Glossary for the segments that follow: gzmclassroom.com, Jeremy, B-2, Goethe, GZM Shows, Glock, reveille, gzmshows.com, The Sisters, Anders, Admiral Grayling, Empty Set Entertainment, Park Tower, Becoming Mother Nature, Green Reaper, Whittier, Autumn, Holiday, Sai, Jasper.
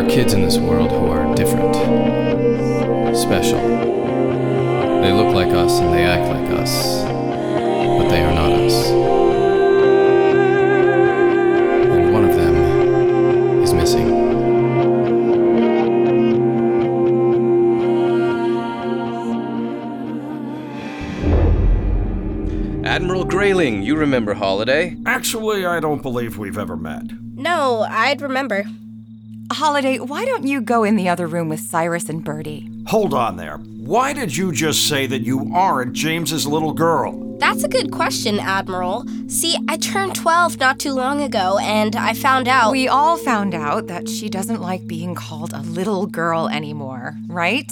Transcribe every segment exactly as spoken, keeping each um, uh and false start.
are kids in this world who are different, special. They look like us and they act like us, but they are not us. And one of them is missing. Admiral Grayling, you remember Holiday? Actually, I don't believe we've ever met. No, I'd remember. Holiday, why don't you go in the other room with Cyrus and Birdie? Hold on there. Why did you just say that you aren't James's little girl? That's a good question, Admiral. See, I turned twelve not too long ago, and I found out... We all found out that she doesn't like being called a little girl anymore, right?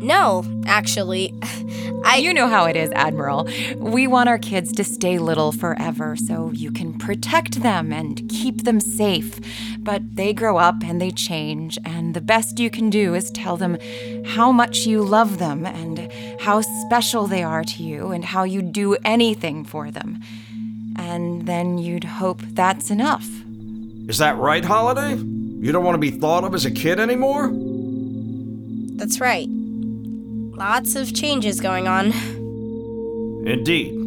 No, actually. I... You know how it is, Admiral. We want our kids to stay little forever so you can protect them and keep them safe. But they grow up and they change, and the best you can do is tell them how much you love them and how special they are to you and how you'd do anything for them. And then you'd hope that's enough. Is that right, Holiday? You don't want to be thought of as a kid anymore? That's right. Lots of changes going on. Indeed.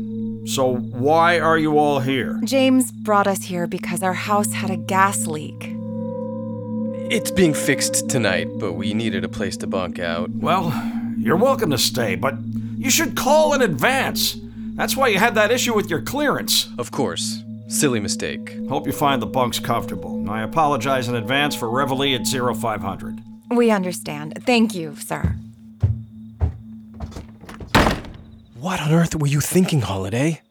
So why are you all here? James brought us here because our house had a gas leak. It's being fixed tonight, but we needed a place to bunk out. Well, you're welcome to stay, but you should call in advance. That's why you had that issue with your clearance. Of course. Silly mistake. Hope you find the bunks comfortable. I apologize in advance for reveille at zero five hundred. We understand. Thank you, sir. What on earth were you thinking, Holiday?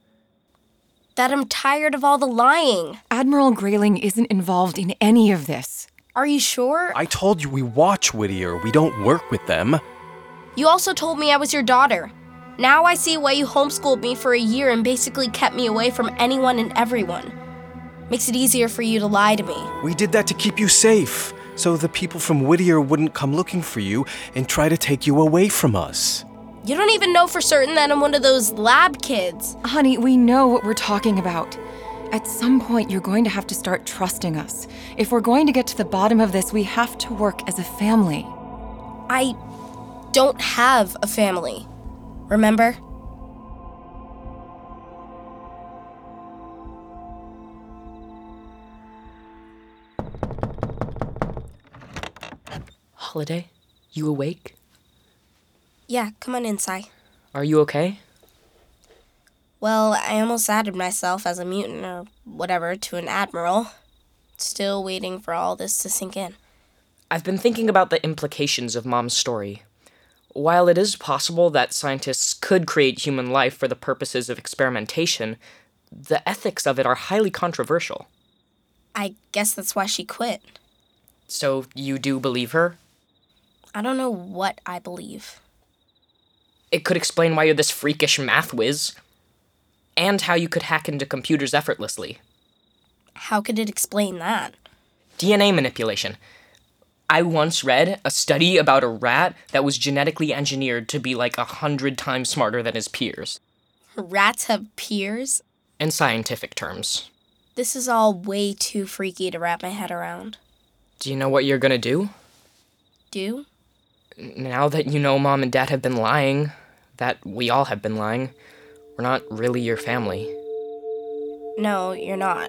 That I'm tired of all the lying. Admiral Grayling isn't involved in any of this. Are you sure? I told you we watch Whittier. We don't work with them. You also told me I was your daughter. Now I see why you homeschooled me for a year and basically kept me away from anyone and everyone. Makes it easier for you to lie to me. We did that to keep you safe, so the people from Whittier wouldn't come looking for you and try to take you away from us. You don't even know for certain that I'm one of those lab kids. Honey, we know what we're talking about. At some point, you're going to have to start trusting us. If we're going to get to the bottom of this, we have to work as a family. I don't have a family, remember? Holiday, you awake? Yeah, come on in, Sai. Are you okay? Well, I almost added myself as a mutant or whatever to an admiral. Still waiting for all this to sink in. I've been thinking about the implications of Mom's story. While it is possible that scientists could create human life for the purposes of experimentation, the ethics of it are highly controversial. I guess that's why she quit. So you do believe her? I don't know what I believe. It could explain why you're this freakish math whiz, and how you could hack into computers effortlessly. How could it explain that? D N A manipulation. I once read a study about a rat that was genetically engineered to be like a hundred times smarter than his peers. Rats have peers? In scientific terms. This is all way too freaky to wrap my head around. Do you know what you're gonna do? Do? Now that you know Mom and Dad have been lying, that we all have been lying, we're not really your family. No, you're not.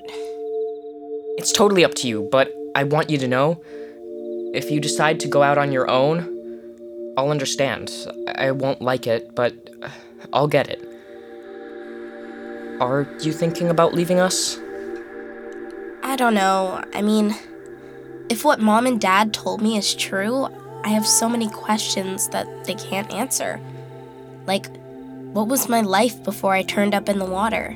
It's totally up to you, but I want you to know, if you decide to go out on your own, I'll understand. I won't like it, but I'll get it. Are you thinking about leaving us? I don't know. I mean, if what Mom and Dad told me is true, I have so many questions that they can't answer. Like, what was my life before I turned up in the water?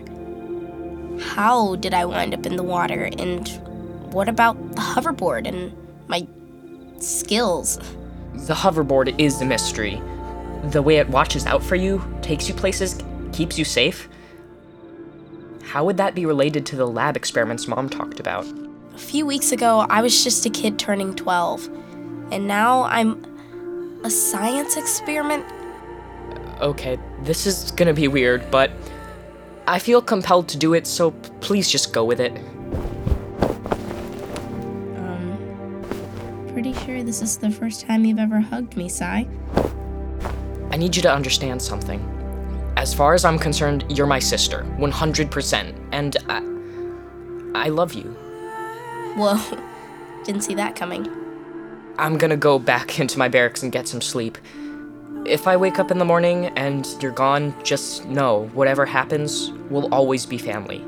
How did I wind up in the water? And what about the hoverboard and my skills? The hoverboard is a mystery. The way it watches out for you, takes you places, keeps you safe. How would that be related to the lab experiments Mom talked about? A few weeks ago, I was just a kid turning twelve. And now I'm a science experiment? Okay, this is gonna be weird, but I feel compelled to do it, so please just go with it. Um, pretty sure this is the first time you've ever hugged me, Sai. I need you to understand something. As far as I'm concerned, you're my sister, one hundred percent, and I, I love you. Whoa, didn't see that coming. I'm gonna go back into my barracks and get some sleep. If I wake up in the morning and you're gone, just know, whatever happens, we'll always be family.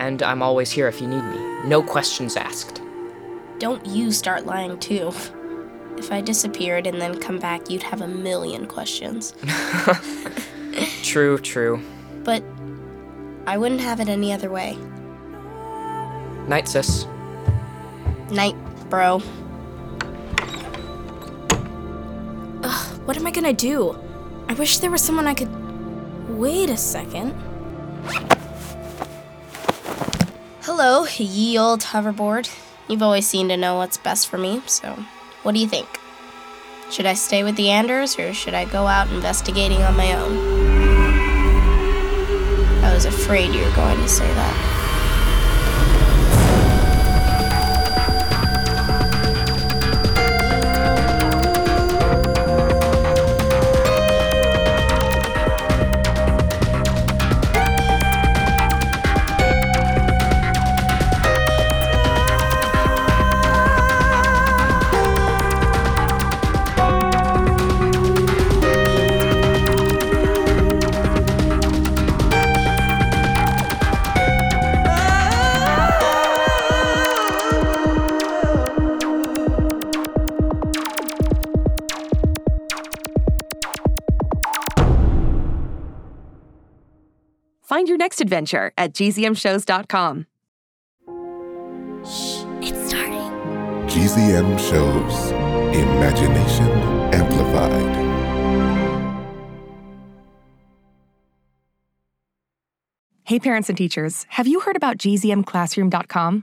And I'm always here if you need me. No questions asked. Don't you start lying too. If I disappeared and then come back, you'd have a million questions. True, true. But I wouldn't have it any other way. Night, sis. Night, bro. Ugh, what am I gonna do? I wish there was someone I could... Wait a second. Hello, ye old hoverboard. You've always seemed to know what's best for me, so what do you think? Should I stay with the Anders, or should I go out investigating on my own? I was afraid you were going to say that. Find your next adventure at G Z M shows dot com. Shh, it's starting. G Z M Shows. Imagination amplified. Hey, parents and teachers. Have you heard about G Z M classroom dot com?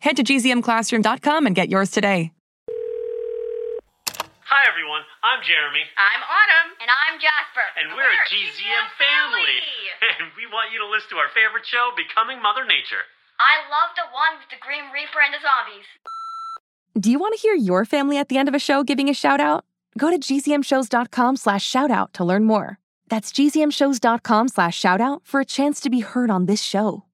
Head to G Z M classroom dot com and get yours today. Hi, everyone. I'm Jeremy. I'm Autumn. And I'm Jasper. And we're, we're a G Z M, G Z M family. family. And we want you to listen to our favorite show, Becoming Mother Nature. I love the one with the Green Reaper and the zombies. Do you want to hear your family at the end of a show giving a shout-out? Go to G Z M shows dot com slash shout-out to learn more. That's G Z M shows dot com slash shout-out for a chance to be heard on this show.